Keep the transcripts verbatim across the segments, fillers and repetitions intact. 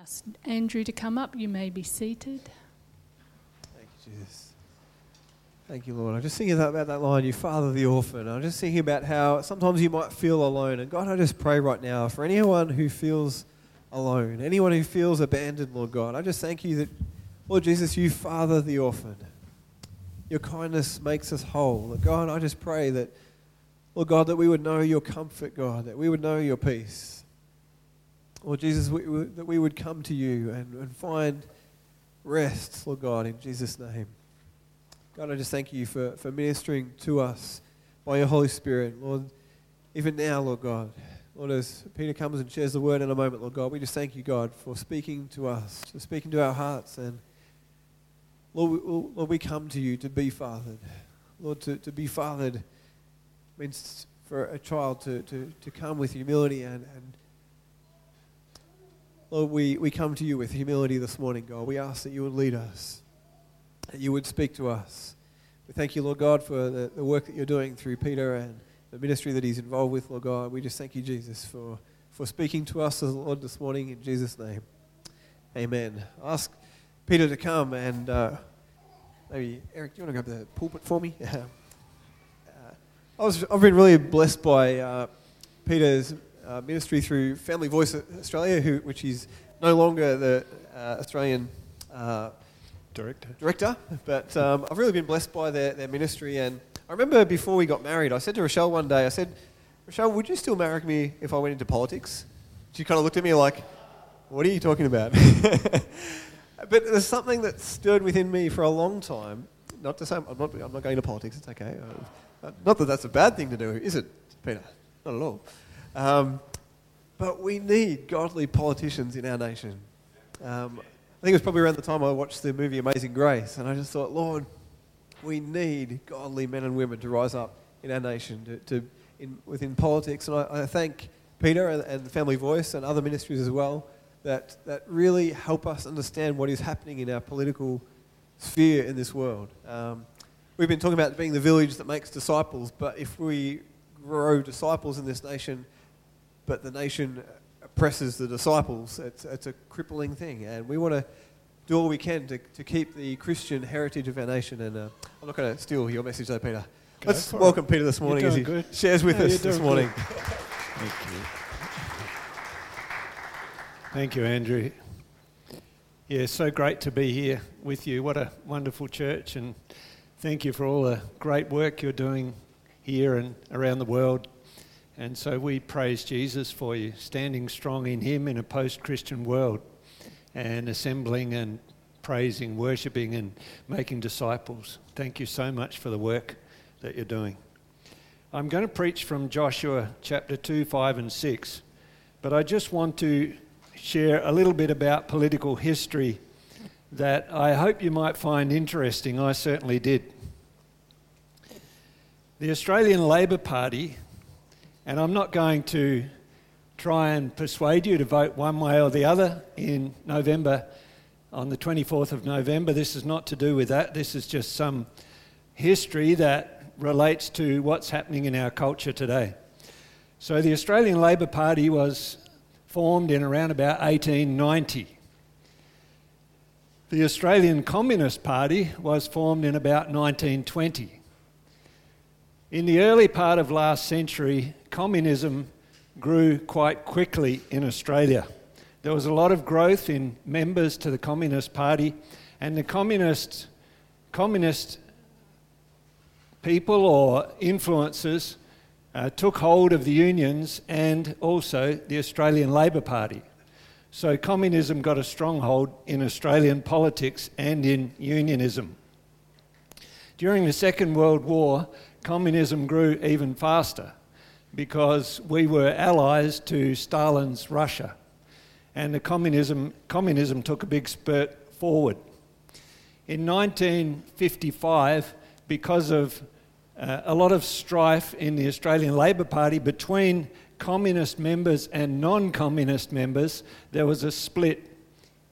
ask Andrew to come up. You may be seated. Thank you, Jesus. Thank you, Lord. I'm just thinking about that line, you father the orphan. I'm just thinking about how sometimes you might feel alone. And God, I just pray right now for anyone who feels alone, anyone who feels abandoned, Lord God. I just thank you that, Lord Jesus, you father the orphan. Your kindness makes us whole. Lord God, I just pray that, Lord God, that we would know your comfort, God, that we would know your peace. Lord Jesus, we, we, that we would come to you and, and find rest, Lord God, in Jesus' name. God, I just thank you for, for ministering to us by your Holy Spirit, Lord, even now, Lord God. Lord, as Peter comes and shares the word in a moment, Lord God, we just thank you, God, for speaking to us, for speaking to our hearts. And Lord, we, Lord, we come to you to be fathered. Lord, to, to be fathered means for a child to, to, to come with humility and, and Lord, we, we come to you with humility this morning, God. We ask that you would lead us, that you would speak to us. We thank you, Lord God, for the, the work that you're doing through Peter and the ministry that he's involved with, Lord God. We just thank you, Jesus, for, for speaking to us as Lord this morning in Jesus' name. Amen. Ask Peter to come and uh, maybe, Eric, do you want to grab the pulpit for me? uh, I was, I've been really blessed by uh, Peter's uh, ministry through Family Voice Australia, who, which he's no longer the uh, Australian uh, director. director, but um, I've really been blessed by their, their ministry. And I remember before we got married, I said to Rochelle one day, I said, Rochelle, would you still marry me if I went into politics? She kind of looked at me like, what are you talking about? But there's something that stirred within me for a long time. Not to say I'm not, I'm not going to politics, it's okay. Uh, not that that's a bad thing to do, is it, Peter? Not at all. Um, but we need godly politicians in our nation. Um, I think it was probably around the time I watched the movie Amazing Grace, and I just thought, Lord, we need godly men and women to rise up in our nation, to, to in, within politics. And I, I thank Peter and, and Family Voice and other ministries as well that that really help us understand what is happening in our political sphere in this world. Um, we've been talking about being the village that makes disciples, but if we grow disciples in this nation, but the nation oppresses the disciples, it's, it's a crippling thing. And we want to do all we can to, to keep the Christian heritage of our nation. And uh, I'm not going to steal your message though, Peter. Go Let's welcome it. Peter this morning as he good. shares with yeah, us this morning. Thank you. Thank you, Andrew. Yeah, so great to be here with you. What a wonderful church, and thank you for all the great work you're doing here and around the world. And so we praise Jesus for you, standing strong in him in a post-Christian world and assembling and praising, worshipping and making disciples. Thank you so much for the work that you're doing. I'm going to preach from Joshua chapter two, five and six, but I just want to share a little bit about political history that I hope you might find interesting. I certainly did. The Australian Labor Party, and I'm not going to try and persuade you to vote one way or the other in November, on the twenty-fourth of November. This is not to do with that. This is just some history that relates to what's happening in our culture today. So the Australian Labor Party was formed in around about eighteen ninety. The Australian Communist Party was formed in about nineteen twenty. In the early part of last century, communism grew quite quickly in Australia. There was a lot of growth in members to the Communist Party, and the communist, communist people or influencers Uh, took hold of the unions and also the Australian Labor Party. So communism got a stronghold in Australian politics and in unionism. During the Second World War, communism grew even faster because we were allies to Stalin's Russia, and the communism, communism took a big spurt forward. In nineteen fifty-five, because of Uh, a lot of strife in the Australian Labor Party between communist members and non-communist members, there was a split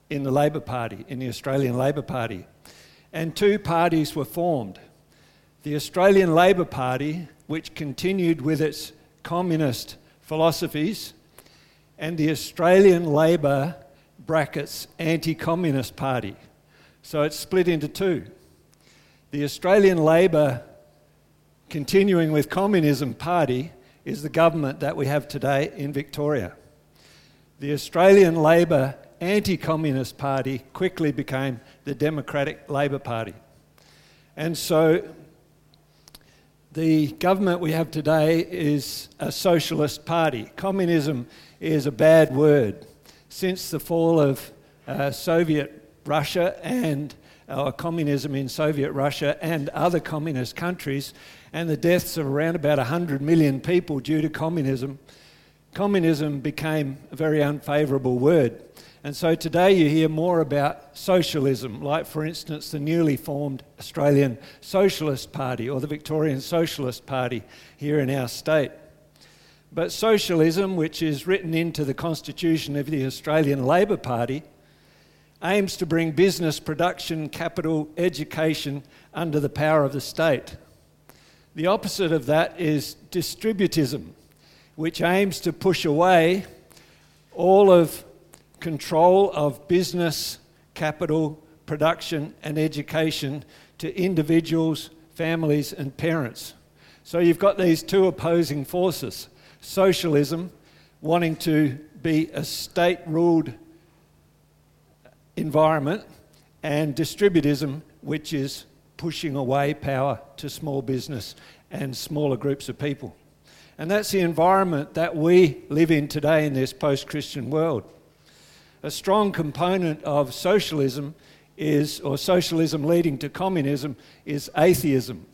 in the Labor Party, in the Australian Labor Party. And two parties were formed. The Australian Labor Party, which continued with its communist philosophies, and the Australian Labor brackets anti-communist party. So it's split into two. The Australian Labor, continuing with communism party, is the government that we have today in Victoria. The Australian Labor anti-communist party quickly became the Democratic Labor Party. And so the government we have today is a socialist party. Communism is a bad word. Since the fall of uh, Soviet Russia and uh, communism in Soviet Russia and other communist countries, and the deaths of around about one hundred million people due to communism, communism became a very unfavourable word. And so today you hear more about socialism, like, for instance, the newly formed Australian Socialist Party or the Victorian Socialist Party here in our state. But socialism, which is written into the constitution of the Australian Labor Party, aims to bring business, production, capital, education under the power of the state. The opposite of that is distributism, which aims to push away all of control of business, capital, production and education to individuals, families and parents. So you've got these two opposing forces. Socialism wanting to be a state-ruled environment, and distributism, which is pushing away power to small business and smaller groups of people. And that's the environment that we live in today in this post-Christian world. A strong component of socialism is, or socialism leading to communism, is atheism.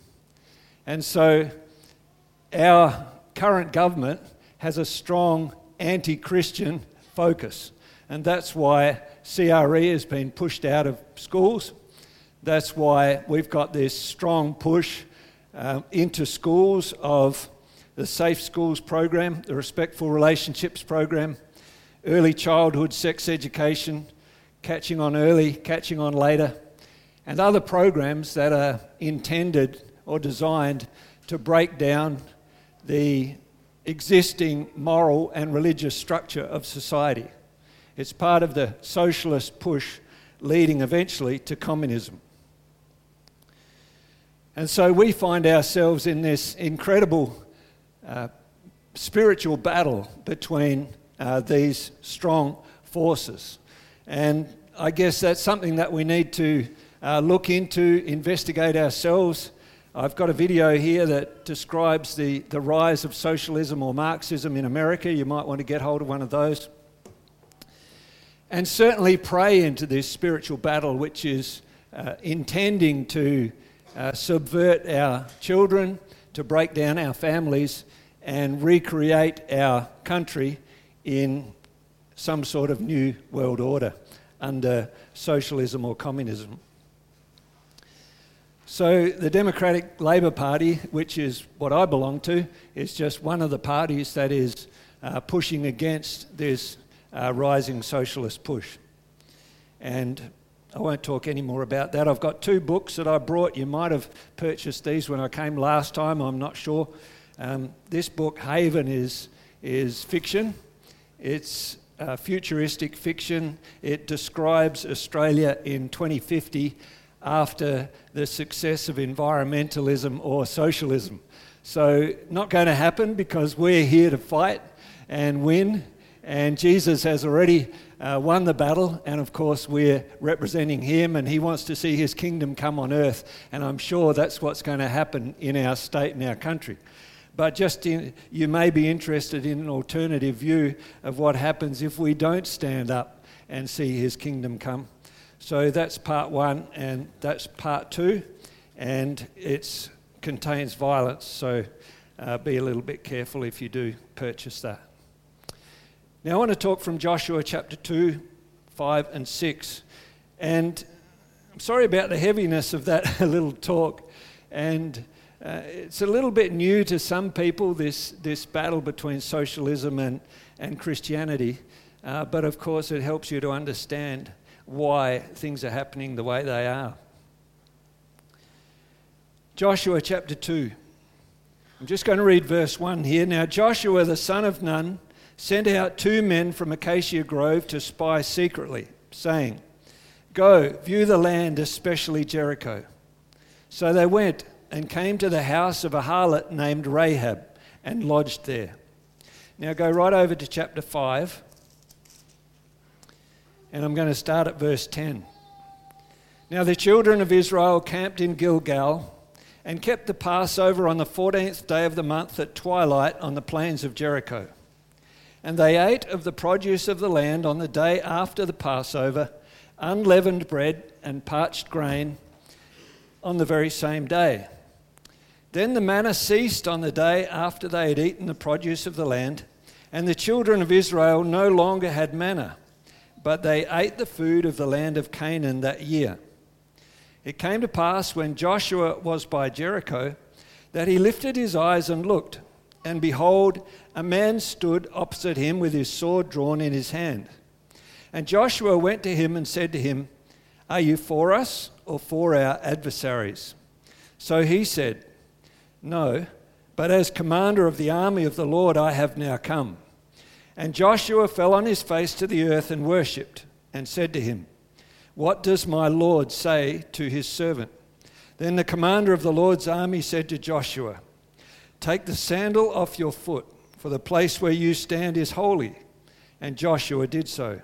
And so our current government has a strong anti-Christian focus. And that's why C R E has been pushed out of schools. That's why we've got this strong push um, into schools of the Safe Schools Programme, the Respectful Relationships Programme, early childhood sex education, catching on early, catching on later, and other programs that are intended or designed to break down the existing moral and religious structure of society. It's part of the socialist push leading eventually to communism. And so we find ourselves in this incredible uh, spiritual battle between Uh, these strong forces. And I guess that's something that we need to uh, look into, investigate ourselves. I've got a video here that describes the, the rise of socialism or Marxism in America. You might want to get hold of one of those. And certainly pray into this spiritual battle, which is uh, intending to uh, subvert our children, to break down our families and recreate our country in some sort of new world order under socialism or communism. So the Democratic Labor Party, which is what I belong to, is just one of the parties that is uh, pushing against this uh, rising socialist push. And I won't talk any more about that. I've got two books that I brought. You might have purchased these when I came last time, I'm not sure. Um, this book, Haven, is is fiction. It's uh, futuristic fiction. It describes Australia in twenty fifty after the success of environmentalism or socialism. So not going to happen, because we're here to fight and win, and Jesus has already uh, won the battle, and of course we're representing him, and he wants to see his kingdom come on earth, and I'm sure that's what's going to happen in our state and our country. But just in, you may be interested in an alternative view of what happens if we don't stand up and see his kingdom come. So that's part one, and that's part two, and it contains violence, so uh, be a little bit careful if you do purchase that. Now I want to talk from Joshua chapter two, five and six, and I'm sorry about the heaviness of that little talk, and Uh, it's a little bit new to some people, this, this battle between socialism and, and Christianity, uh, but of course it helps you to understand why things are happening the way they are. Joshua chapter two. I'm just going to read verse one here. Now Joshua the son of Nun sent out two men from Acacia Grove to spy secretly. saying, "Go, view the land, especially Jericho." So they went and came to the house of a harlot named Rahab and lodged there. Now go right over to chapter five, and I'm going to start at verse ten. Now the children of Israel camped in Gilgal and kept the Passover on the fourteenth day of the month at twilight on the plains of Jericho. And they ate of the produce of the land on the day after the Passover, unleavened bread and parched grain on the very same day. Then the manna ceased on the day after they had eaten the produce of the land, and the children of Israel no longer had manna, but they ate the food of the land of Canaan that year. It came to pass when Joshua was by Jericho that he lifted his eyes and looked, and behold, a man stood opposite him with his sword drawn in his hand. And Joshua went to him and said to him, "Are you for us or for our adversaries?" So he said, "No, but as commander of the army of the Lord I have now come." And Joshua fell on his face to the earth and worshipped, and said to him, "What does my Lord say to his servant?" Then the commander of the Lord's army said to Joshua, "Take the sandal off your foot, for the place where you stand is holy." And Joshua did so.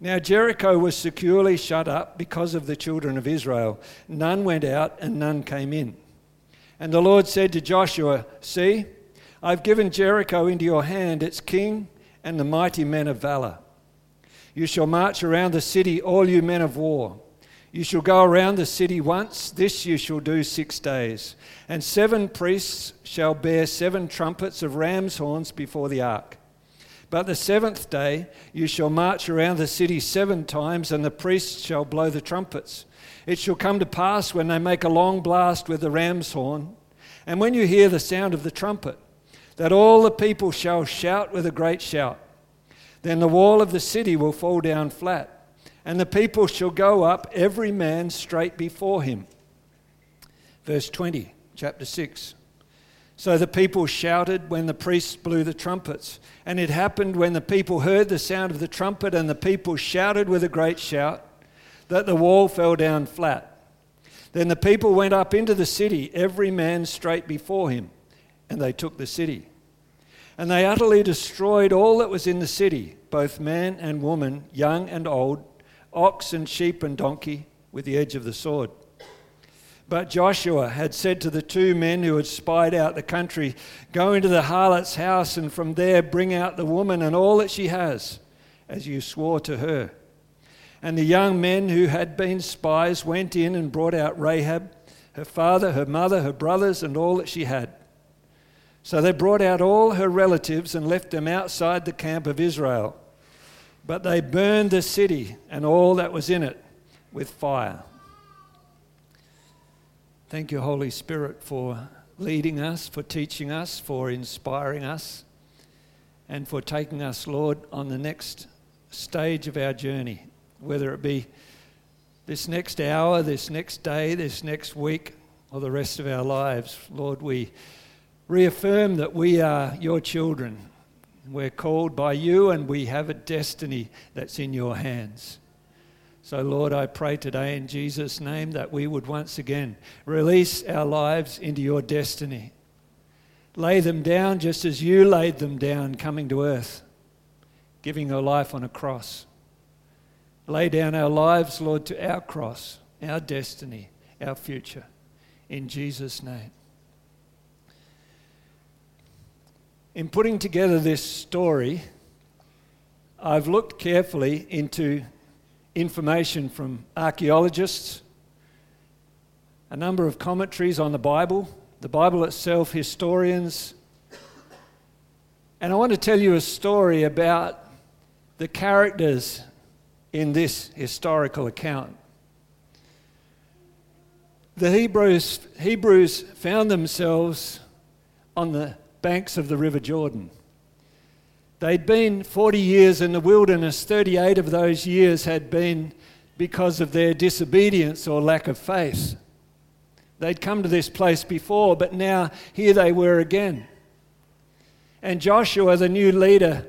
Now Jericho was securely shut up because of the children of Israel. None went out and none came in. And the Lord said to Joshua, "See, I've given Jericho into your hand, its king and the mighty men of valor. You shall march around the city, all you men of war. You shall go around the city once, this you shall do six days. And seven priests shall bear seven trumpets of ram's horns before the ark. But the seventh day you shall march around the city seven times, and the priests shall blow the trumpets. It shall come to pass when they make a long blast with the ram's horn, and when you hear the sound of the trumpet, that all the people shall shout with a great shout. Then the wall of the city will fall down flat, and the people shall go up, every man straight before him." Verse twenty, chapter six. So the people shouted when the priests blew the trumpets. And it happened when the people heard the sound of the trumpet and the people shouted with a great shout that the wall fell down flat. Then the people went up into the city, every man straight before him, and they took the city. And they utterly destroyed all that was in the city, both man and woman, young and old, ox and sheep and donkey, with the edge of the sword. But Joshua had said to the two men who had spied out the country, "Go into the harlot's house and from there bring out the woman and all that she has, as you swore to her." And the young men who had been spies went in and brought out Rahab, her father, her mother, her brothers, and all that she had. So they brought out all her relatives and left them outside the camp of Israel. But they burned the city and all that was in it with fire. Thank you, Holy Spirit, for leading us, for teaching us, for inspiring us, and for taking us, Lord, on the next stage of our journey, whether it be this next hour, this next day, this next week, or the rest of our lives. Lord, we reaffirm that we are your children. We're called by you and we have a destiny that's in your hands. So, Lord, I pray today in Jesus' name that we would once again release our lives into your destiny. Lay them down just as you laid them down coming to earth, giving your life on a cross. Lay down our lives, Lord, to our cross, our destiny, our future, in Jesus' name. In putting together this story, I've looked carefully into information from archaeologists, a number of commentaries on the Bible, the Bible itself, historians. And I want to tell you a story about the characters in this historical account. The Hebrews, Hebrews found themselves on the banks of the River Jordan. They'd been forty years in the wilderness. thirty-eight of those years had been because of their disobedience or lack of faith. They'd come to this place before, but now here they were again. And Joshua, the new leader,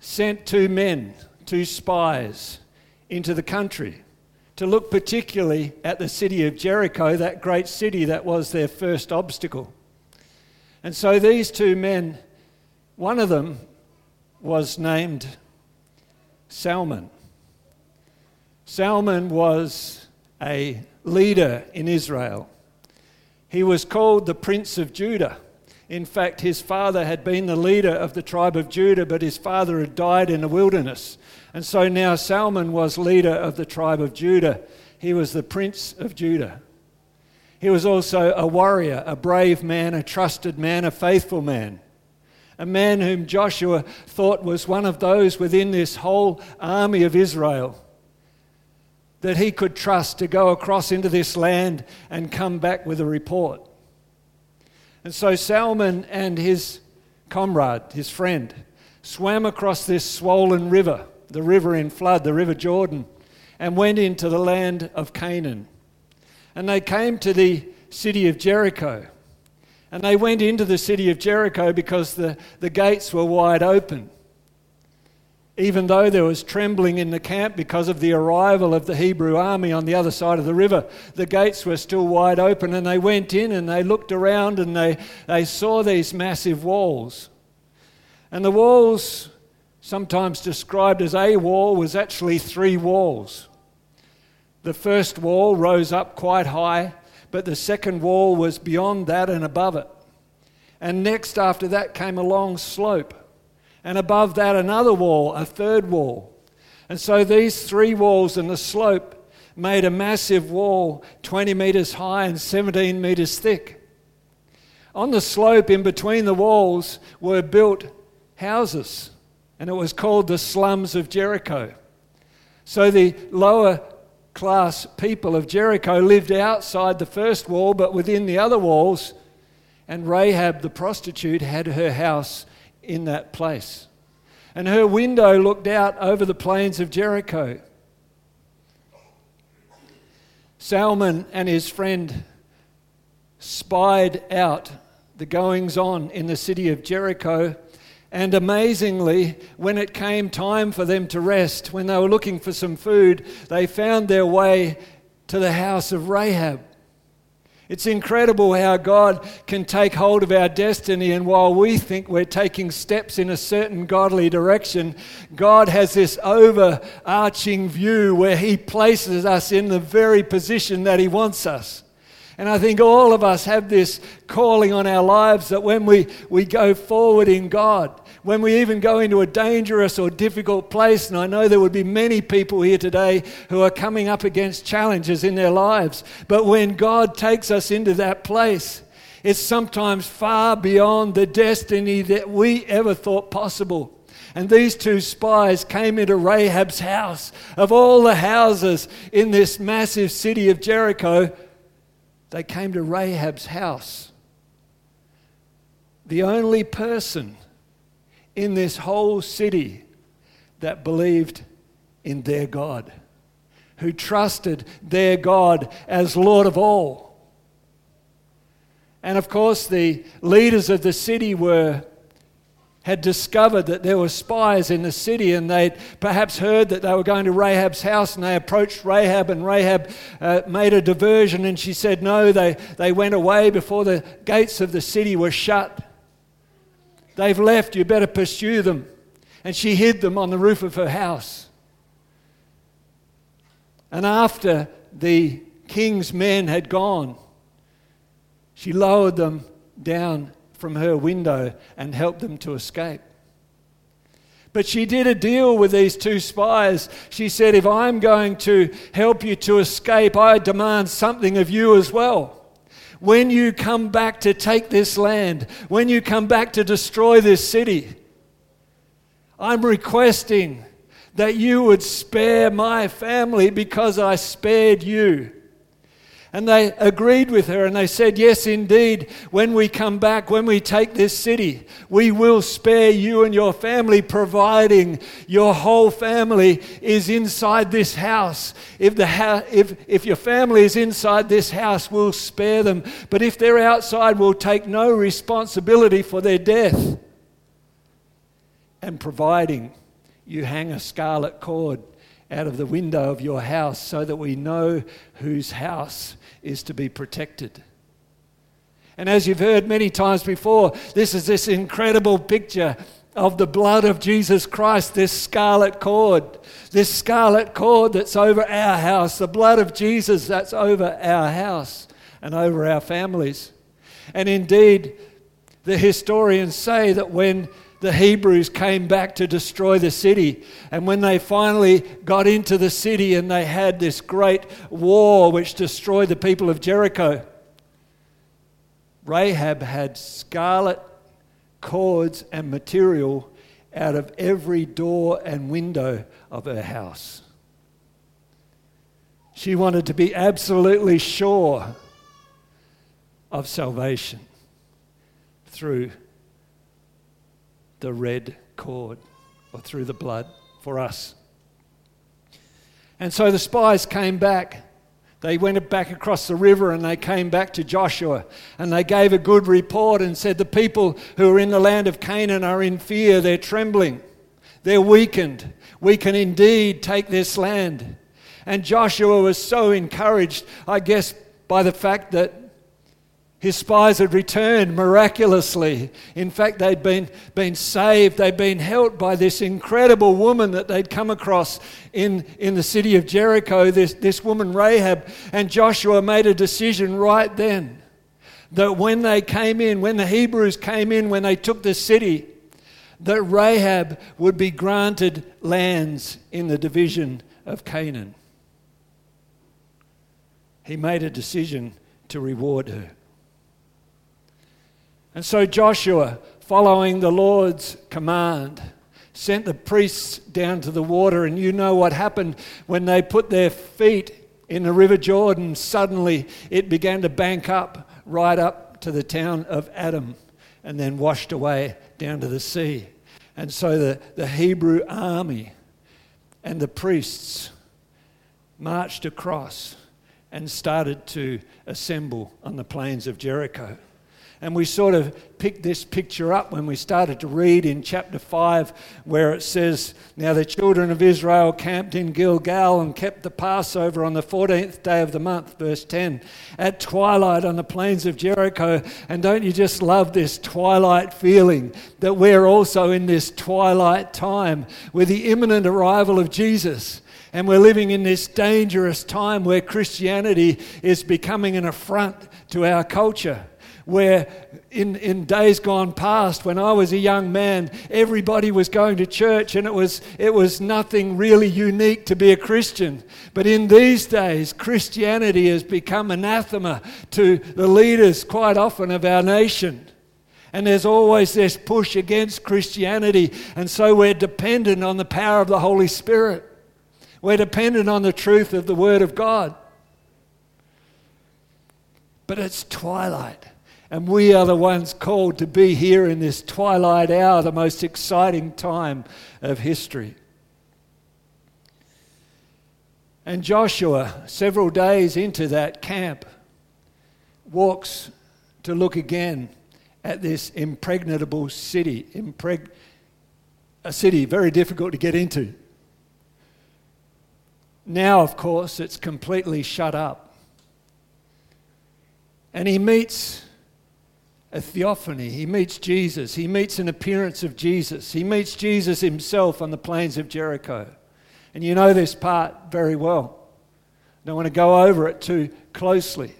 sent two men two spies into the country to look particularly at the city of Jericho, that great city that was their first obstacle. And so these two men, one of them was named Salmon. Salmon was a leader in Israel. He was called the Prince of Judah. In fact, his father had been the leader of the tribe of Judah, but his father had died in the wilderness. And so now Salmon was leader of the tribe of Judah. He was the Prince of Judah. He was also a warrior, a brave man, a trusted man, a faithful man. A man whom Joshua thought was one of those within this whole army of Israel that he could trust to go across into this land and come back with a report. And so Salmon and his comrade, his friend, swam across this swollen river, the river in flood, the River Jordan, and went into the land of Canaan. And they came to the city of Jericho. And they went into the city of Jericho because the, the gates were wide open. Even though there was trembling in the camp because of the arrival of the Hebrew army on the other side of the river, the gates were still wide open, and they went in and they looked around and they, they saw these massive walls. And the walls, sometimes described as a wall, was actually three walls. The first wall rose up quite high, but the second wall was beyond that and above it. And next after that came a long slope. And above that another wall, a third wall. And so these three walls and the slope made a massive wall twenty metres high and seventeen metres thick. On the slope in between the walls were built houses, and it was called the slums of Jericho. So the lower class people of Jericho lived outside the first wall but within the other walls, and Rahab the prostitute had her house in that place. And her window looked out over the plains of Jericho. Salmon and his friend spied out the goings-on in the city of Jericho, and amazingly, when it came time for them to rest, when they were looking for some food, they found their way to the house of Rahab. It's incredible how God can take hold of our destiny, and while we think we're taking steps in a certain godly direction, God has this overarching view where He places us in the very position that He wants us. And I think all of us have this calling on our lives that when we, we go forward in God, when we even go into a dangerous or difficult place, and I know there would be many people here today who are coming up against challenges in their lives, but when God takes us into that place, it's sometimes far beyond the destiny that we ever thought possible. And these two spies came into Rahab's house. Of all the houses in this massive city of Jericho, they came to Rahab's house. The only person in this whole city that believed in their God, who trusted their God as Lord of all. And of course, the leaders of the city were had discovered that there were spies in the city, and they'd perhaps heard that they were going to Rahab's house, and they approached Rahab, and Rahab uh, made a diversion, and she said no, they, they went away before the gates of the city were shut. They've left, you better pursue them. And she hid them on the roof of her house. And after the king's men had gone, she lowered them down from her window and helped them to escape. But she did a deal with these two spies. She said, if I'm going to help you to escape, I demand something of you as well. When you come back to take this land, when you come back to destroy this city, I'm requesting that you would spare my family because I spared you. And they agreed with her, and they said, yes, indeed, when we come back, when we take this city, we will spare you and your family, providing your whole family is inside this house. If the ha- if, if your family is inside this house, we'll spare them. But if they're outside, we'll take no responsibility for their death. And providing you hang a scarlet cord out of the window of your house so that we know whose house is to be protected. And as you've heard many times before, this is this incredible picture of the blood of Jesus Christ, this scarlet cord, this scarlet cord that's over our house, the blood of Jesus that's over our house and over our families. And indeed, the historians say that when the Hebrews came back to destroy the city, and when they finally got into the city and they had this great war which destroyed the people of Jericho, Rahab had scarlet cords and material out of every door and window of her house. She wanted to be absolutely sure of salvation through the red cord, or through the blood for us. And so the spies came back. They went back across the river and they came back to Joshua and they gave a good report and said, the people who are in the land of Canaan are in fear, they're trembling, they're weakened. We can indeed take this land. And Joshua was so encouraged, I guess, by the fact that his spies had returned miraculously. In fact, they'd been, been saved. They'd been helped by this incredible woman that they'd come across in, in the city of Jericho, this, this woman Rahab. And Joshua made a decision right then that when they came in, when the Hebrews came in, when they took the city, that Rahab would be granted lands in the division of Canaan. He made a decision to reward her. And so Joshua, following the Lord's command, sent the priests down to the water. And you know what happened when they put their feet in the River Jordan. Suddenly it began to bank up right up to the town of Adam and then washed away down to the sea. And so the, the Hebrew army and the priests marched across and started to assemble on the plains of Jericho. And we sort of picked this picture up when we started to read in chapter five, where it says, now the children of Israel camped in Gilgal and kept the Passover on the fourteenth day of the month, verse ten, at twilight on the plains of Jericho. And don't you just love this twilight feeling that we're also in this twilight time with the imminent arrival of Jesus? And we're living in this dangerous time where Christianity is becoming an affront to our culture. Where in, in days gone past, when I was a young man, everybody was going to church and it was it was nothing really unique to be a Christian. But in these days, Christianity has become anathema to the leaders quite often of our nation. And there's always this push against Christianity, and so we're dependent on the power of the Holy Spirit. We're dependent on the truth of the Word of God. But it's twilight. And we are the ones called to be here in this twilight hour, the most exciting time of history. And Joshua, several days into that camp, walks to look again at this impregnable city, impreg- a city very difficult to get into. Now, of course, it's completely shut up. And he meets a theophany. He meets Jesus. He meets an appearance of Jesus. He meets Jesus himself on the plains of Jericho. And you know this part very well. I don't want to go over it too closely.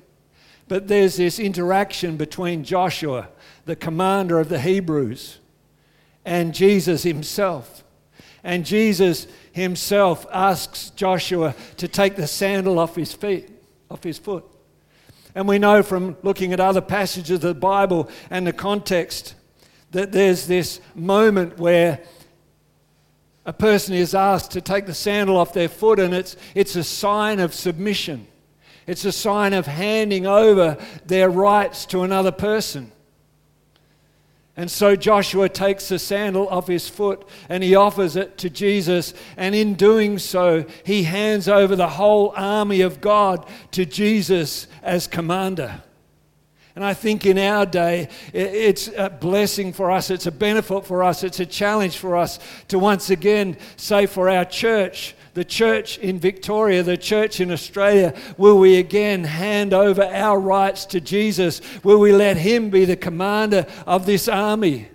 But there's this interaction between Joshua, the commander of the Hebrews, and Jesus himself. And Jesus himself asks Joshua to take the sandal off his feet, off his foot. And we know from looking at other passages of the Bible and the context that there's this moment where a person is asked to take the sandal off their foot, and it's it's a sign of submission. It's a sign of handing over their rights to another person. And so Joshua takes the sandal off his foot and he offers it to Jesus. And in doing so, he hands over the whole army of God to Jesus as commander. And I think in our day, it's a blessing for us, it's a benefit for us, it's a challenge for us to once again say for our church, the church in Victoria, the church in Australia, will we again hand over our rights to Jesus? Will we let him be the commander of this army?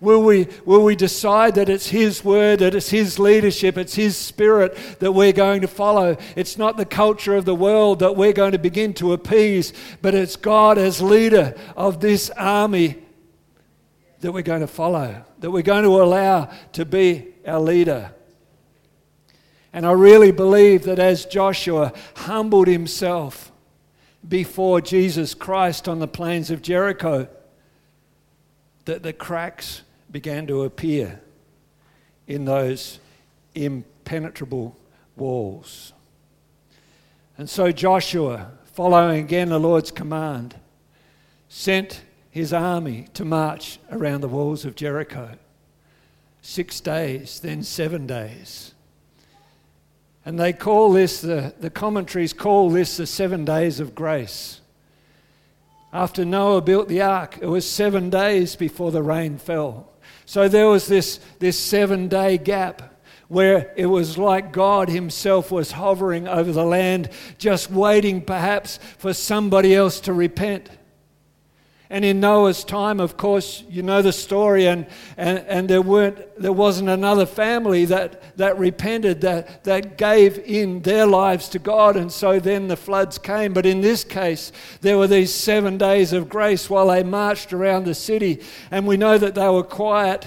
Will we, will we decide that it's his word, that it's his leadership, it's his spirit that we're going to follow? It's not the culture of the world that we're going to begin to appease, but it's God as leader of this army that we're going to follow, that we're going to allow to be our leader. And I really believe that as Joshua humbled himself before Jesus Christ on the plains of Jericho, that the cracks began to appear in those impenetrable walls. And so Joshua, following again the Lord's command, sent his army to march around the walls of Jericho. Six days, then seven days. And they call this, the, the commentaries call this the seven days of grace. After Noah built the ark, it was seven days before the rain fell. So there was this, this seven-day gap where it was like God himself was hovering over the land, just waiting perhaps for somebody else to repent. And in Noah's time, of course, you know the story, and, and, and there weren't there wasn't another family that, that repented, that, that gave in their lives to God, and so then the floods came. But in this case, there were these seven days of grace while they marched around the city, and we know that they were quiet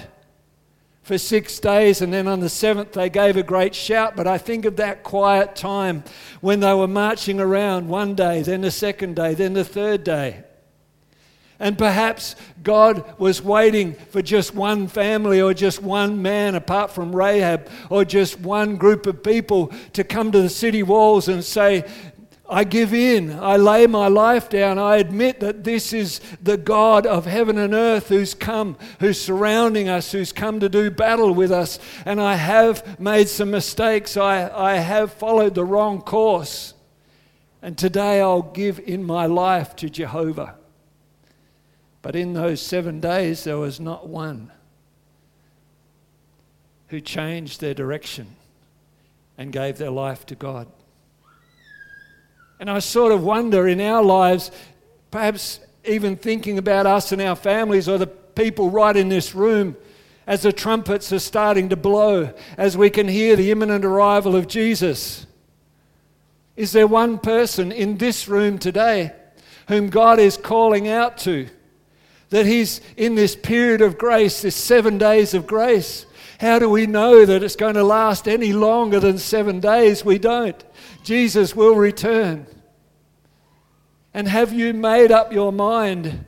for six days, and then on the seventh they gave a great shout. But I think of that quiet time when they were marching around one day, then the second day, then the third day. And perhaps God was waiting for just one family or just one man apart from Rahab or just one group of people to come to the city walls and say, I give in, I lay my life down, I admit that this is the God of heaven and earth who's come, who's surrounding us, who's come to do battle with us, and I have made some mistakes, I, I have followed the wrong course, and today I'll give in my life to Jehovah. But in those seven days, there was not one who changed their direction and gave their life to God. And I sort of wonder in our lives, perhaps even thinking about us and our families or the people right in this room, as the trumpets are starting to blow, as we can hear the imminent arrival of Jesus, is there one person in this room today whom God is calling out to? That he's in this period of grace, this seven days of grace. How do we know that it's going to last any longer than seven days? We don't. Jesus will return. And have you made up your mind?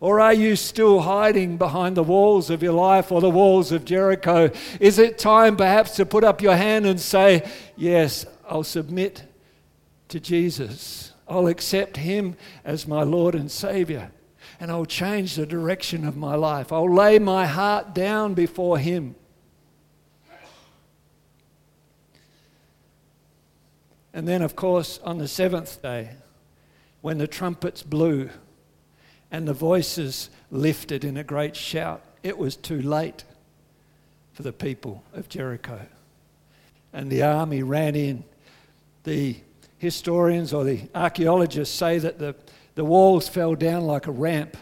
Or are you still hiding behind the walls of your life or the walls of Jericho? Is it time perhaps to put up your hand and say, yes, I'll submit to Jesus. I'll accept him as my Lord and Saviour. And I'll change the direction of my life. I'll lay my heart down before him. And then, of course, on the seventh day, when the trumpets blew and the voices lifted in a great shout, it was too late for the people of Jericho. And the army ran in. The historians or the archaeologists say that the The walls fell down like a ramp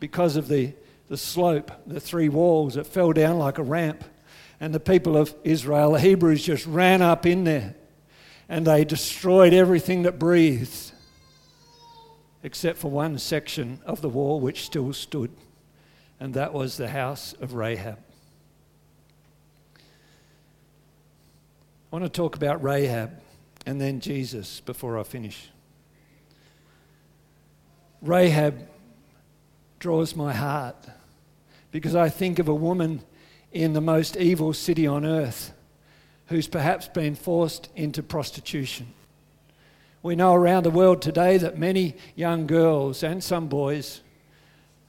because of the, the slope, the three walls. It fell down like a ramp. And the people of Israel, the Hebrews, just ran up in there. And they destroyed everything that breathed, except for one section of the wall which still stood. And that was the house of Rahab. I want to talk about Rahab and then Jesus before I finish. Rahab draws my heart because I think of a woman in the most evil city on earth who's perhaps been forced into prostitution. We know around the world today that many young girls and some boys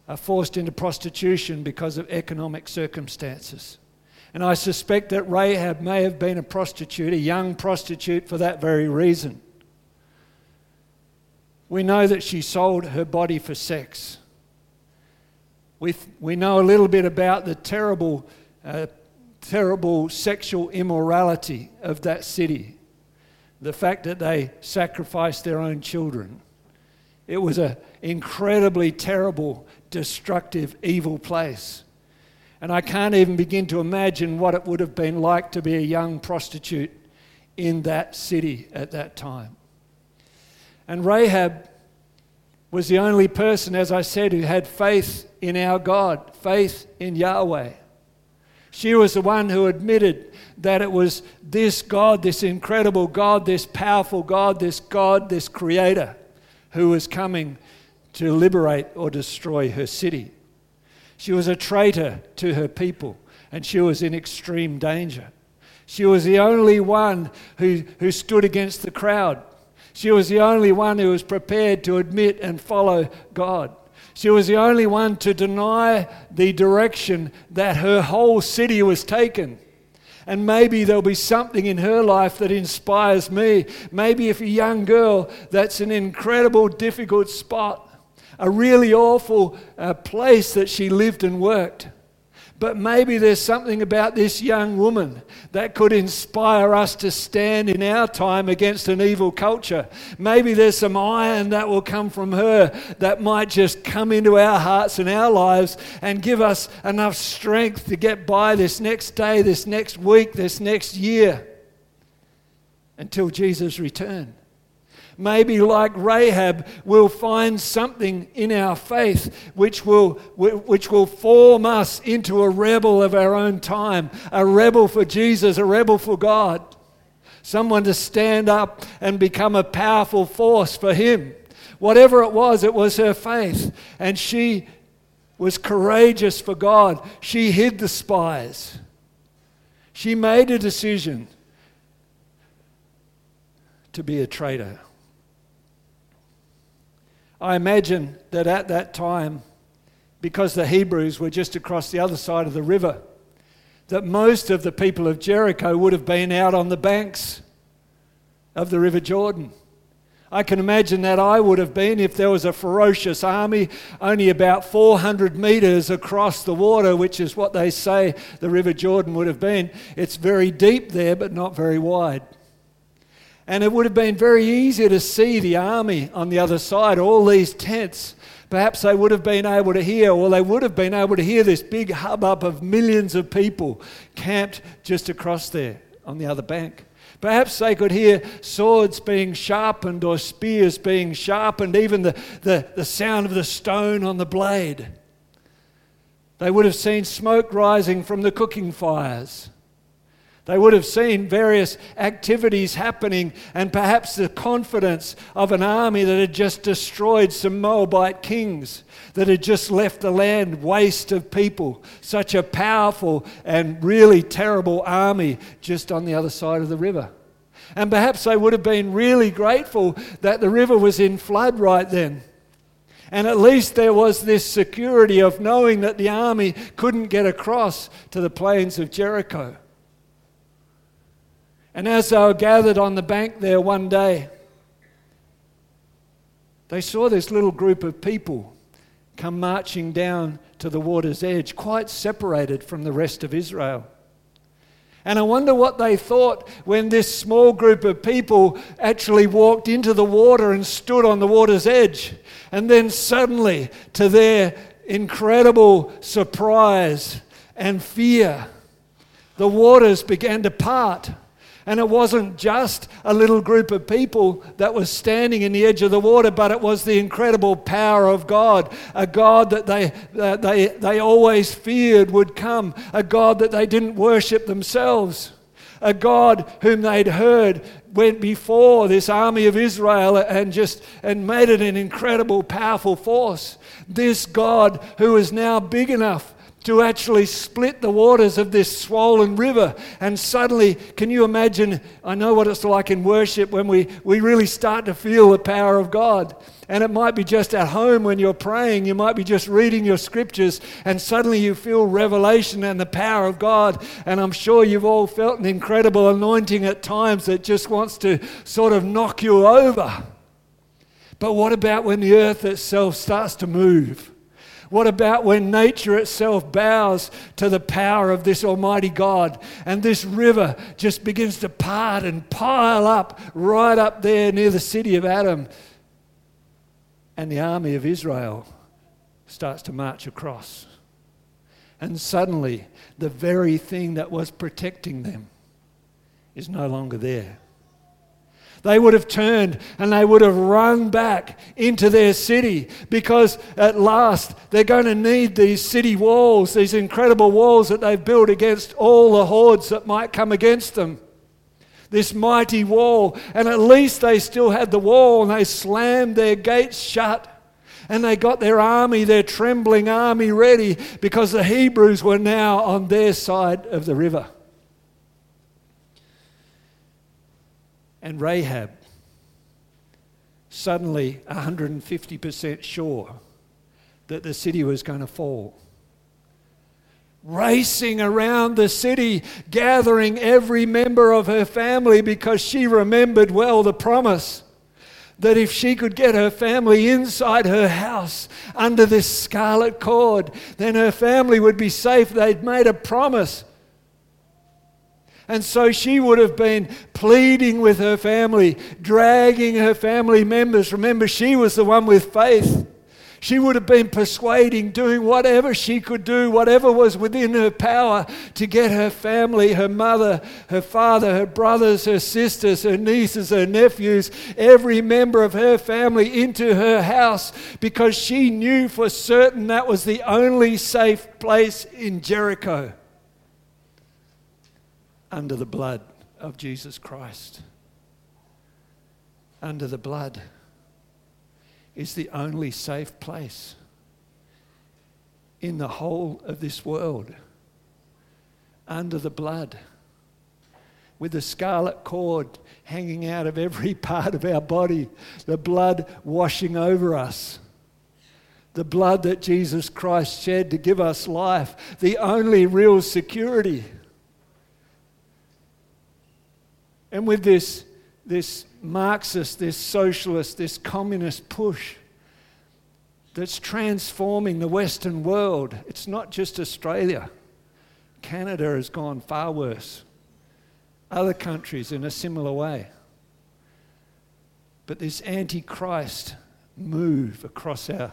are forced into prostitution because of economic circumstances. And I suspect that Rahab may have been a prostitute, a young prostitute for that very reason. We know that she sold her body for sex. We, th- we know a little bit about the terrible, uh, terrible sexual immorality of that city. The fact that they sacrificed their own children. It was an incredibly terrible, destructive, evil place. And I can't even begin to imagine what it would have been like to be a young prostitute in that city at that time. And Rahab was the only person, as I said, who had faith in our God, faith in Yahweh. She was the one who admitted that it was this God, this incredible God, this powerful God, this God, this Creator, who was coming to liberate or destroy her city. She was a traitor to her people, and she was in extreme danger. She was the only one who, who stood against the crowd. She was the only one who was prepared to admit and follow God. She was the only one to deny the direction that her whole city was taken. And maybe there'll be something in her life that inspires me. Maybe if a young girl that's an incredible, difficult spot, a really awful uh, place that she lived and worked. But maybe there's something about this young woman that could inspire us to stand in our time against an evil culture. Maybe there's some iron that will come from her that might just come into our hearts and our lives and give us enough strength to get by this next day, this next week, this next year until Jesus returns. Maybe like Rahab, we'll find something in our faith which will which will form us into a rebel of our own time, a rebel for Jesus, a rebel for God, someone to stand up and become a powerful force for Him. Whatever it was, it was her faith, and she was courageous for God. She hid the spies. She made a decision to be a traitor. I imagine that at that time, because the Hebrews were just across the other side of the river, that most of the people of Jericho would have been out on the banks of the River Jordan. I can imagine that I would have been if there was a ferocious army only about four hundred metres across the water, which is what they say the River Jordan would have been. It's very deep there, but not very wide. And it would have been very easy to see the army on the other side, all these tents. Perhaps they would have been able to hear, or they would have been able to hear this big hubbub of millions of people camped just across there on the other bank. Perhaps they could hear swords being sharpened or spears being sharpened, even the, the, the sound of the stone on the blade. They would have seen smoke rising from the cooking fires. They would have seen various activities happening and perhaps the confidence of an army that had just destroyed some Moabite kings, that had just left the land waste of people. Such a powerful and really terrible army just on the other side of the river. And perhaps they would have been really grateful that the river was in flood right then. And at least there was this security of knowing that the army couldn't get across to the plains of Jericho. And as they were gathered on the bank there one day, they saw this little group of people come marching down to the water's edge, quite separated from the rest of Israel. And I wonder what they thought when this small group of people actually walked into the water and stood on the water's edge. And then suddenly, to their incredible surprise and fear, the waters began to part. And it wasn't just a little group of people that was standing in the edge of the water, but it was the incredible power of God, a God that they that they they always feared would come, a God that they didn't worship themselves, a God whom they'd heard went before this army of Israel and just and made it an incredible, powerful force. This God who is now big enough to actually split the waters of this swollen river. And suddenly, can you imagine, I know what it's like in worship when we, we really start to feel the power of God. And it might be just at home when you're praying, you might be just reading your scriptures, and suddenly you feel revelation and the power of God. And I'm sure you've all felt an incredible anointing at times that just wants to sort of knock you over. But what about when the earth itself starts to move? What about when nature itself bows to the power of this almighty God and this river just begins to part and pile up right up there near the city of Adam, and the army of Israel starts to march across? And suddenly the very thing that was protecting them is no longer there. They would have turned and they would have run back into their city, because at last they're going to need these city walls, these incredible walls that they've built against all the hordes that might come against them. This mighty wall. And at least they still had the wall, and they slammed their gates shut. And they got their army, their trembling army, ready, because the Hebrews were now on their side of the river. And Rahab, suddenly one hundred fifty percent sure that the city was going to fall, racing around the city, gathering every member of her family, because she remembered well the promise that if she could get her family inside her house under this scarlet cord, then her family would be safe. They'd made a promise. And so she would have been pleading with her family, dragging her family members. Remember, she was the one with faith. She would have been persuading, doing whatever she could do, whatever was within her power, to get her family, her mother, her father, her brothers, her sisters, her nieces, her nephews, every member of her family into her house, because she knew for certain that was the only safe place in Jericho, under the blood of Jesus Christ. Under the blood is the only safe place in the whole of this world. Under the blood, with the scarlet cord hanging out of every part of our body, the blood washing over us, the blood that Jesus Christ shed to give us life, the only real security. And with this, this Marxist, this socialist, this communist push that's transforming the Western world, it's not just Australia. Canada has gone far worse. Other countries in a similar way. But this anti-Christ move across our,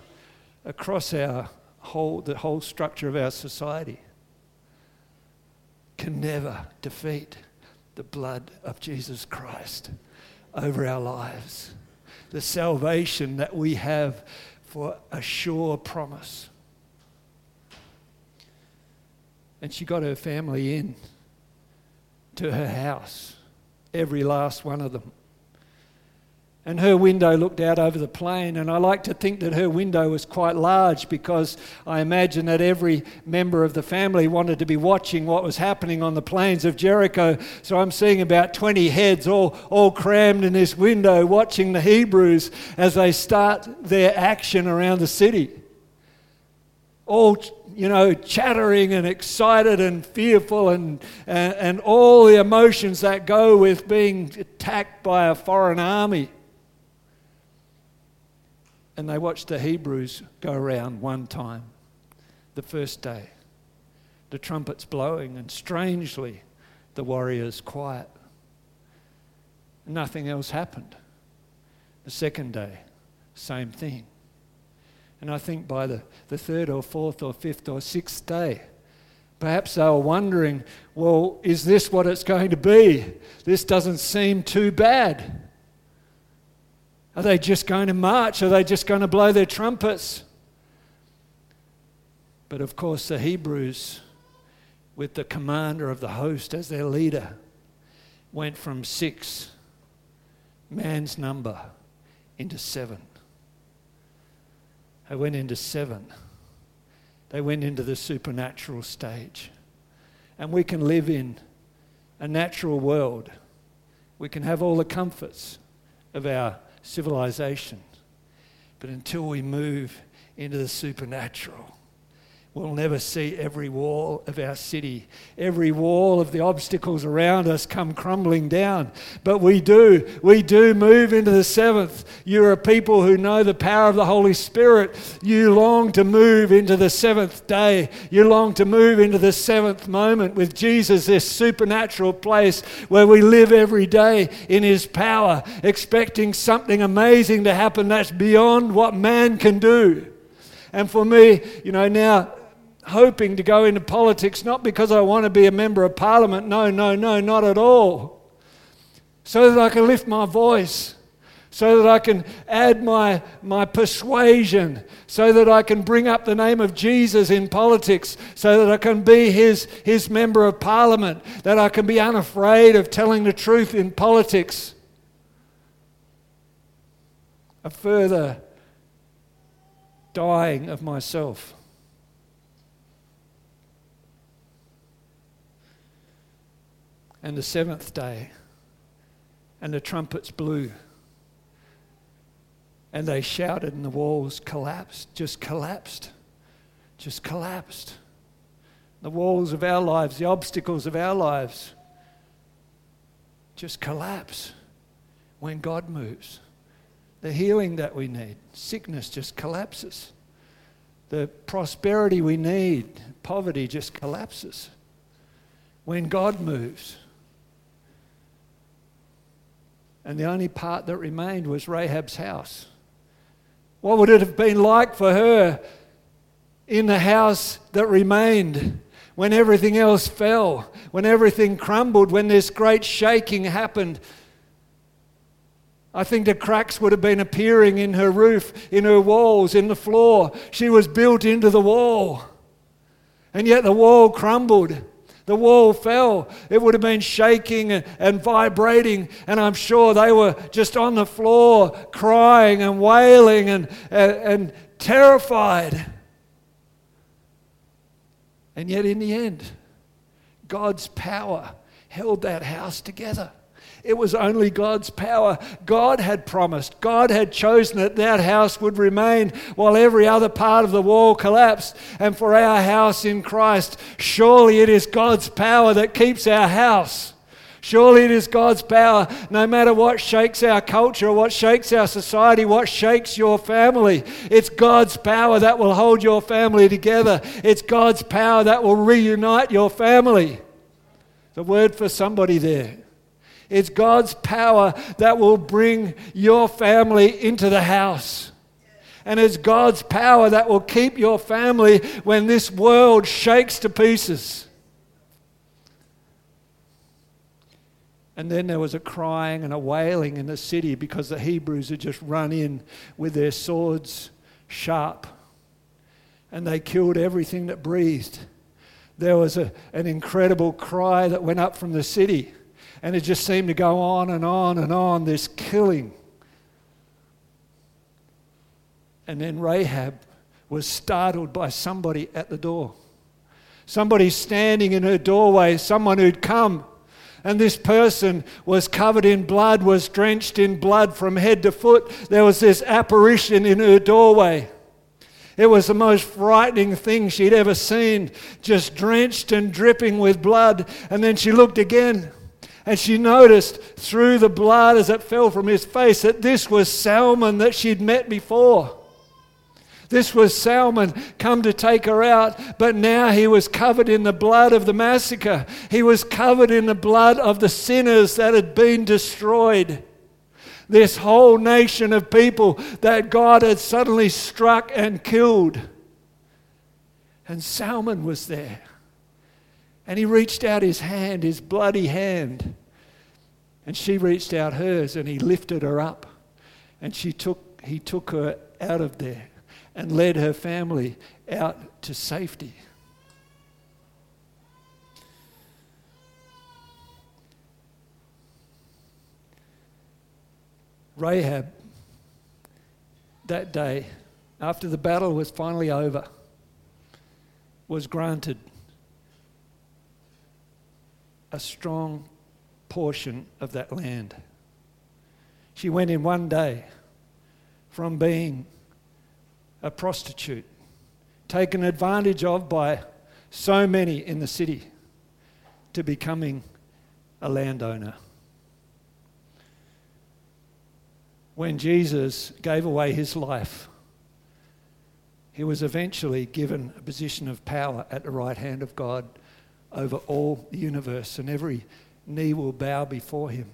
across our whole, the whole structure of our society can never defeat the blood of Jesus Christ over our lives, the salvation that we have for a sure promise. And she got her family in to her house, every last one of them. And her window looked out over the plain, and I like to think that her window was quite large, because I imagine that every member of the family wanted to be watching what was happening on the plains of Jericho. So I'm seeing about twenty heads all, all crammed in this window, watching the Hebrews as they start their action around the city. All, you know, chattering and excited and fearful and, and, and all the emotions that go with being attacked by a foreign army. And they watched the Hebrews go around one time, the first day, the trumpets blowing, and strangely, the warriors quiet. Nothing else happened. The second day, same thing. And I think by the, the third or fourth or fifth or sixth day, perhaps they were wondering, well, is this what it's going to be? This doesn't seem too bad. Are they just going to march? Are they just going to blow their trumpets? But of course the Hebrews, with the commander of the host as their leader, went from six, man's number, into seven. They went into seven. They went into the supernatural stage. And we can live in a natural world. We can have all the comforts of our civilization, but until we move into the supernatural, we'll never see every wall of our city, every wall of the obstacles around us come crumbling down. But we do, we do move into the seventh. You're a people who know the power of the Holy Spirit. You long to move into the seventh day. You long to move into the seventh moment with Jesus, this supernatural place where we live every day in His power, expecting something amazing to happen that's beyond what man can do. And for me, you know, now hoping to go into politics, not because I want to be a member of parliament, no, no, no, not at all. So that I can lift my voice, so that I can add my, my persuasion, so that I can bring up the name of Jesus in politics, so that I can be his, his member of parliament, that I can be unafraid of telling the truth in politics. A further dying of myself. And the seventh day, and the trumpets blew, and they shouted, and the walls collapsed, just collapsed, just collapsed. The walls of our lives, the obstacles of our lives, just collapse when God moves. The healing that we need, sickness just collapses. The prosperity we need, poverty just collapses when God moves. And the only part that remained was Rahab's house. What would it have been like for her in the house that remained when everything else fell, when everything crumbled, when this great shaking happened? I think the cracks would have been appearing in her roof, in her walls, in the floor. She was built into the wall. And yet the wall crumbled. The wall fell. It would have been shaking and vibrating. And I'm sure they were just on the floor crying and wailing and, and, and terrified. And yet in the end, God's power held that house together. It was only God's power. God had promised. God had chosen that that house would remain while every other part of the wall collapsed. And for our house in Christ, surely it is God's power that keeps our house. Surely it is God's power, no matter what shakes our culture, what shakes our society, what shakes your family. It's God's power that will hold your family together. It's God's power that will reunite your family. The word for somebody there. It's God's power that will bring your family into the house. And it's God's power that will keep your family when this world shakes to pieces. And then there was a crying and a wailing in the city because the Hebrews had just run in with their swords sharp. And they killed everything that breathed. There was a, an incredible cry that went up from the city. And it just seemed to go on and on and on, this killing. And then Rahab was startled by somebody at the door. Somebody standing in her doorway, someone who'd come. And this person was covered in blood, was drenched in blood from head to foot. There was this apparition in her doorway. It was the most frightening thing she'd ever seen, just drenched and dripping with blood. And then she looked again. And she noticed through the blood as it fell from his face that this was Salmon that she'd met before. This was Salmon come to take her out, but now he was covered in the blood of the massacre. He was covered in the blood of the sinners that had been destroyed. This whole nation of people that God had suddenly struck and killed. And Salmon was there. And he reached out his hand, his bloody hand. And she reached out hers, and he lifted her up. And she took, he took her out of there and led her family out to safety. Rahab, that day, after the battle was finally over, was granted a strong portion of that land. She went in one day from being a prostitute, taken advantage of by so many in the city to becoming a landowner. When Jesus gave away his life, he was eventually given a position of power at the right hand of God over all the universe, and every knee will bow before him.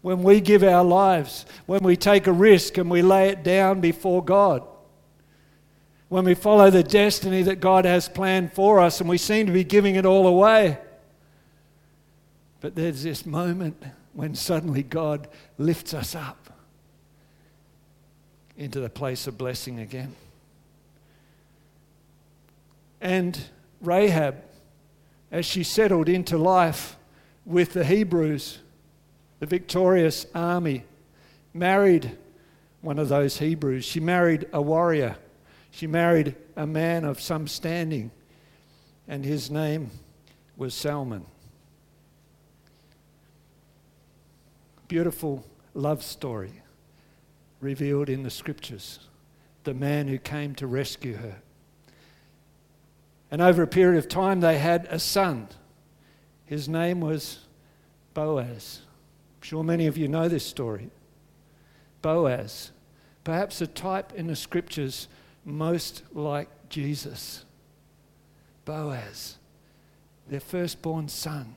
When we give our lives, when we take a risk and we lay it down before God, when we follow the destiny that God has planned for us and we seem to be giving it all away, but there's this moment when suddenly God lifts us up into the place of blessing again. And Rahab, as she settled into life with the Hebrews, the victorious army, married one of those Hebrews. She married a warrior. She married a man of some standing, and his name was Salmon. Beautiful love story revealed in the scriptures, the man who came to rescue her. And over a period of time, they had a son. His name was Boaz. I'm sure many of you know this story. Boaz, perhaps a type in the scriptures most like Jesus. Boaz, their firstborn son.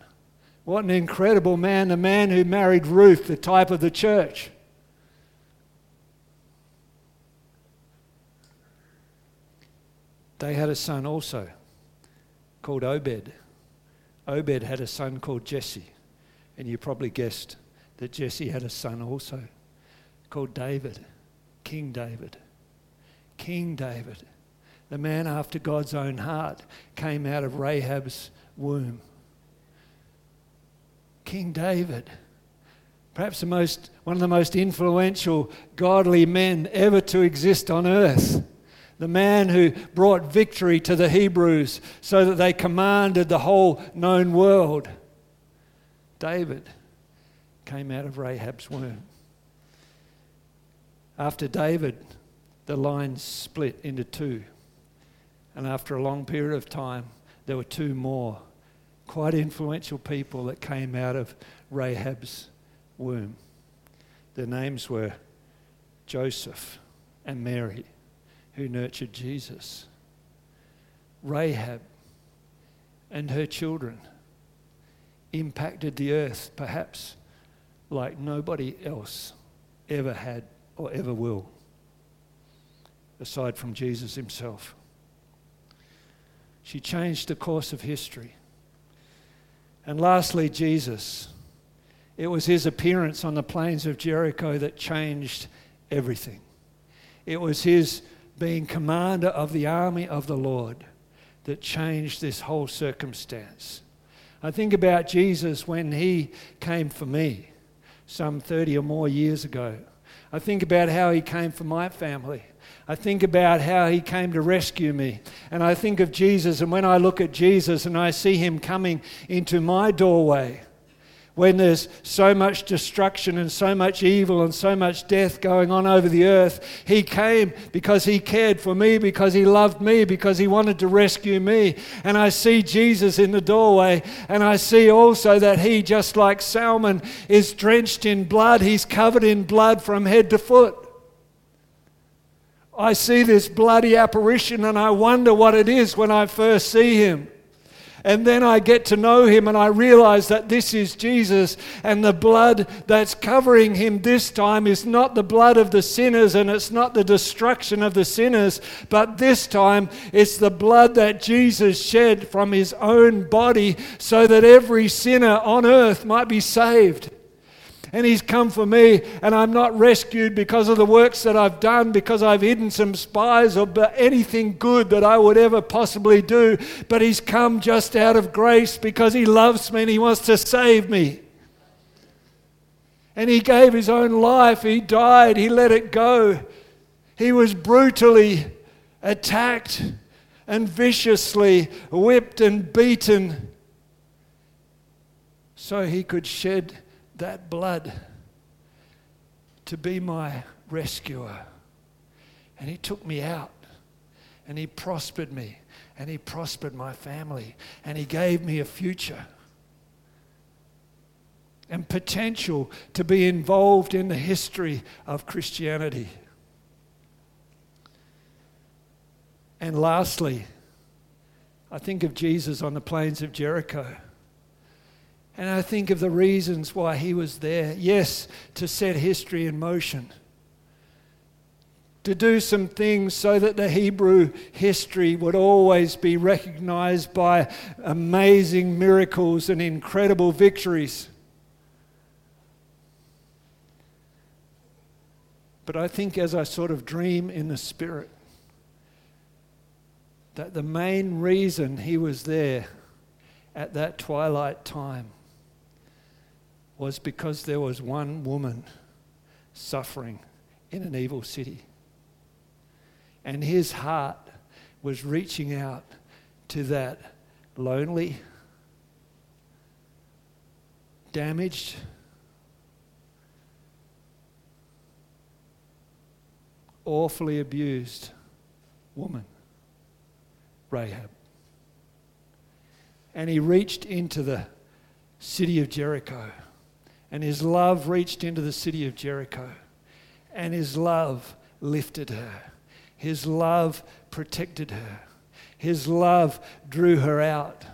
What an incredible man, the man who married Ruth, the type of the church. They had a son also called Obed. Obed had a son called Jesse, and you probably guessed that Jesse had a son also called David, King David. King David, the man after God's own heart, came out of Rahab's womb. King David, perhaps the most, one of the most influential godly men ever to exist on earth. The man who brought victory to the Hebrews so that they commanded the whole known world. David came out of Rahab's womb. After David, the line split into two. And after a long period of time, there were two more quite influential people that came out of Rahab's womb. Their names were Joseph and Mary, who nurtured Jesus. Rahab and her children impacted the earth perhaps like nobody else ever had or ever will, aside from Jesus himself. She changed the course of history. And lastly, Jesus. It was his appearance on the plains of Jericho that changed everything. It was his being commander of the army of the Lord that changed this whole circumstance. I think about Jesus when he came for me some thirty or more years ago. I think about how he came for my family. I think about how he came to rescue me. And I think of Jesus, and when I look at Jesus and I see him coming into my doorway, when there's so much destruction and so much evil and so much death going on over the earth, he came because he cared for me, because he loved me, because he wanted to rescue me. And I see Jesus in the doorway, and I see also that he, just like Salmon, is drenched in blood. He's covered in blood from head to foot. I see this bloody apparition, and I wonder what it is when I first see him. And then I get to know him and I realize that this is Jesus, and the blood that's covering him this time is not the blood of the sinners, and it's not the destruction of the sinners, but this time it's the blood that Jesus shed from his own body so that every sinner on earth might be saved. And he's come for me, and I'm not rescued because of the works that I've done, because I've hidden some spies or anything good that I would ever possibly do. But he's come just out of grace because he loves me and he wants to save me. And he gave his own life. He died. He let it go. He was brutally attacked and viciously whipped and beaten so he could shed that blood to be my rescuer. And he took me out, and he prospered me, and he prospered my family, and he gave me a future and potential to be involved in the history of Christianity. And lastly, I think of Jesus on the plains of Jericho. And I think of the reasons why he was there. Yes, to set history in motion. To do some things so that the Hebrew history would always be recognized by amazing miracles and incredible victories. But I think as I sort of dream in the spirit, that the main reason he was there at that twilight time was because there was one woman suffering in an evil city. And his heart was reaching out to that lonely, damaged, awfully abused woman, Rahab. And he reached into the city of Jericho, and his love reached into the city of Jericho, and his love lifted her. His love protected her. His love drew her out.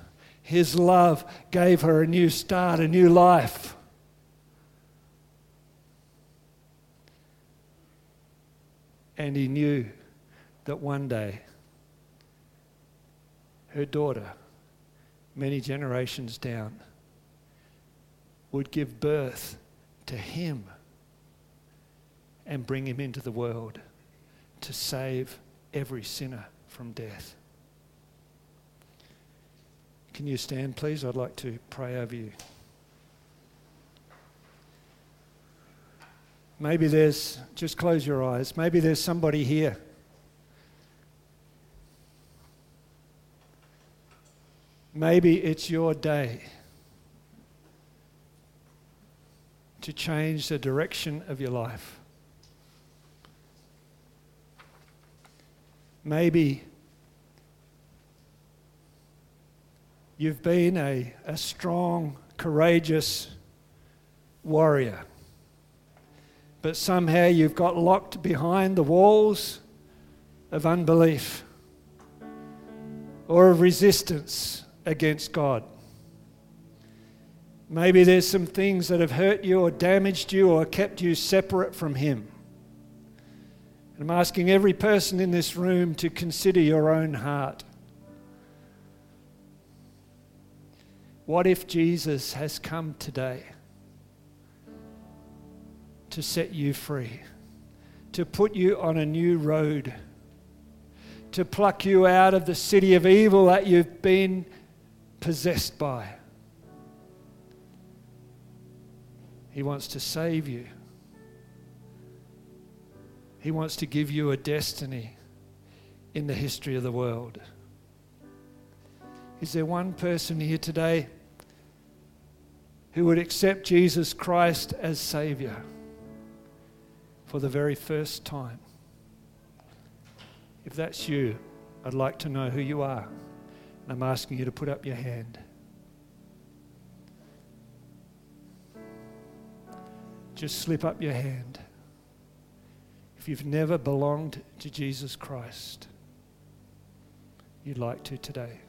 His love gave her a new start, a new life. And he knew that one day her daughter, many generations down, would give birth to him and bring him into the world to save every sinner from death. Can you stand, please? I'd like to pray over you. Maybe there's, just close your eyes, maybe there's somebody here . Maybe it's your day to change the direction of your life. Maybe you've been a, a strong, courageous warrior, but somehow you've got locked behind the walls of unbelief or of resistance against God. Maybe there's some things that have hurt you or damaged you or kept you separate from Him. And I'm asking every person in this room to consider your own heart. What if Jesus has come today to set you free, to put you on a new road, to pluck you out of the city of evil that you've been possessed by? He wants to save you. He wants to give you a destiny in the history of the world. Is there one person here today who would accept Jesus Christ as Savior for the very first time? If that's you, I'd like to know who you are. And I'm asking you to put up your hand. Just slip up your hand. If you've never belonged to Jesus Christ, you'd like to today.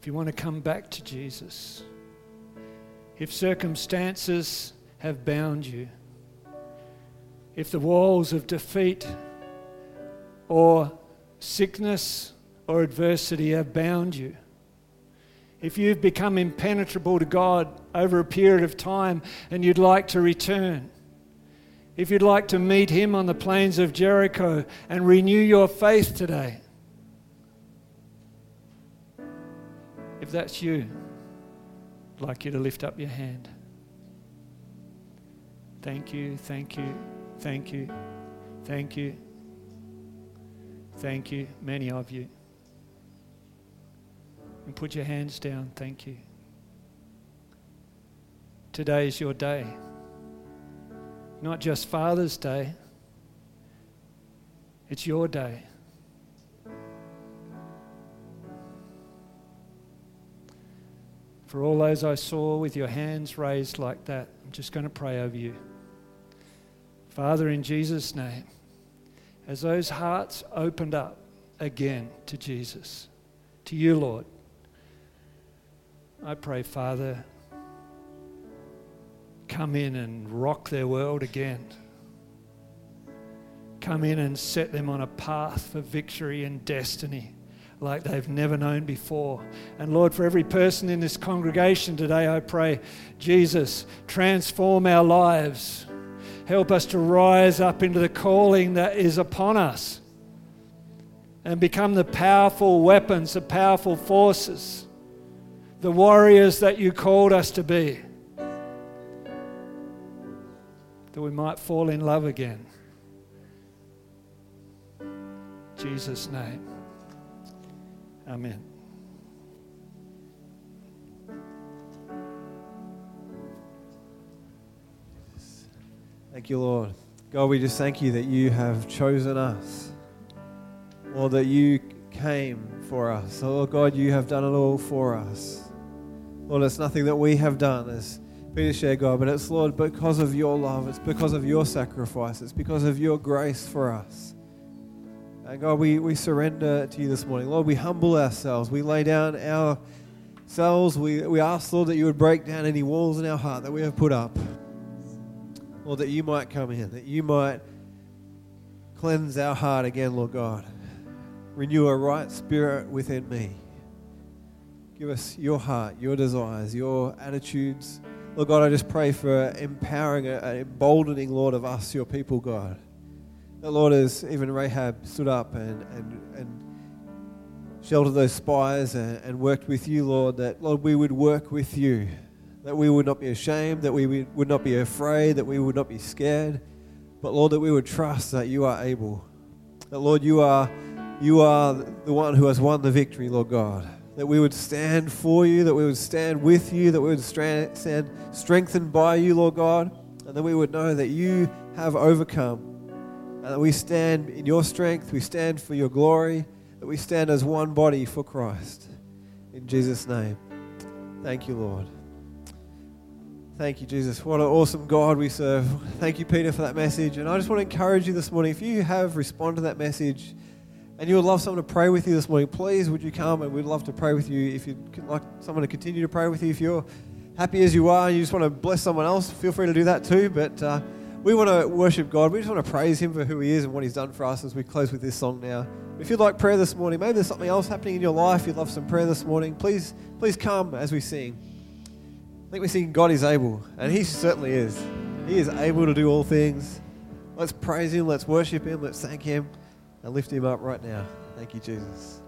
If you want to come back to Jesus, if circumstances have bound you, if the walls of defeat or sickness or adversity have bound you, if you've become impenetrable to God over a period of time and you'd like to return, if you'd like to meet Him on the plains of Jericho and renew your faith today, if that's you, I'd like you to lift up your hand. Thank you, thank you, thank you, thank you, thank you, many of you. And put your hands down, thank you. today is your day. Not just Father's Day. It's your day. For all those I saw with your hands raised like that, I'm just going to pray over you. Father, in Jesus' name, as those hearts opened up again to Jesus, to you, Lord, I pray, Father, come in and rock their world again. Come in and set them on a path for victory and destiny like they've never known before. And Lord, for every person in this congregation today, I pray, Jesus, transform our lives. Help us to rise up into the calling that is upon us and become the powerful weapons, the powerful forces, the warriors that you called us to be, that we might fall in love again. In Jesus' name. Amen. Thank you, Lord. God, we just thank you that you have chosen us, or that you came for us. Oh, God, you have done it all for us. Lord, it's nothing that we have done, as Peter shared, God, but it's, Lord, because of your love. It's because of your sacrifice. It's because of your grace for us. And God, we, we surrender to you this morning. Lord, we humble ourselves. We lay down ourselves. We, we ask, Lord, that you would break down any walls in our heart that we have put up. Lord, that you might come in, that you might cleanse our heart again, Lord God. Renew a right spirit within me. Give us your heart, your desires, your attitudes. Lord God, I just pray for empowering and emboldening, Lord, of us, your people, God. The Lord, as even Rahab stood up and, and, and sheltered those spies and, and worked with you, Lord, that, Lord, we would work with you, that we would not be ashamed, that we would not be afraid, that we would not be scared, but, Lord, that we would trust that you are able, that, Lord, you are, you are the one who has won the victory, Lord God, that we would stand for you, that we would stand with you, that we would stand strengthened by you, Lord God, and that we would know that you have overcome. And that we stand in your strength, we stand for your glory, that we stand as one body for Christ. In Jesus' name. Thank you, Lord. Thank you, Jesus. What an awesome God we serve. Thank you, Peter, for that message. And I just want to encourage you this morning, if you have responded to that message and you would love someone to pray with you this morning, please would you come, and we'd love to pray with you. If you'd like someone to continue to pray with you, if you're happy as you are and you just want to bless someone else, feel free to do that too. But uh, we want to worship God. We just want to praise him for who he is and what he's done for us as we close with this song now. If you'd like prayer this morning, maybe there's something else happening in your life, you'd love some prayer this morning, please please come as we sing. I think we sing God is able, and he certainly is. He is able to do all things. Let's praise him, let's worship him, let's thank him, and lift him up right now. Thank you, Jesus.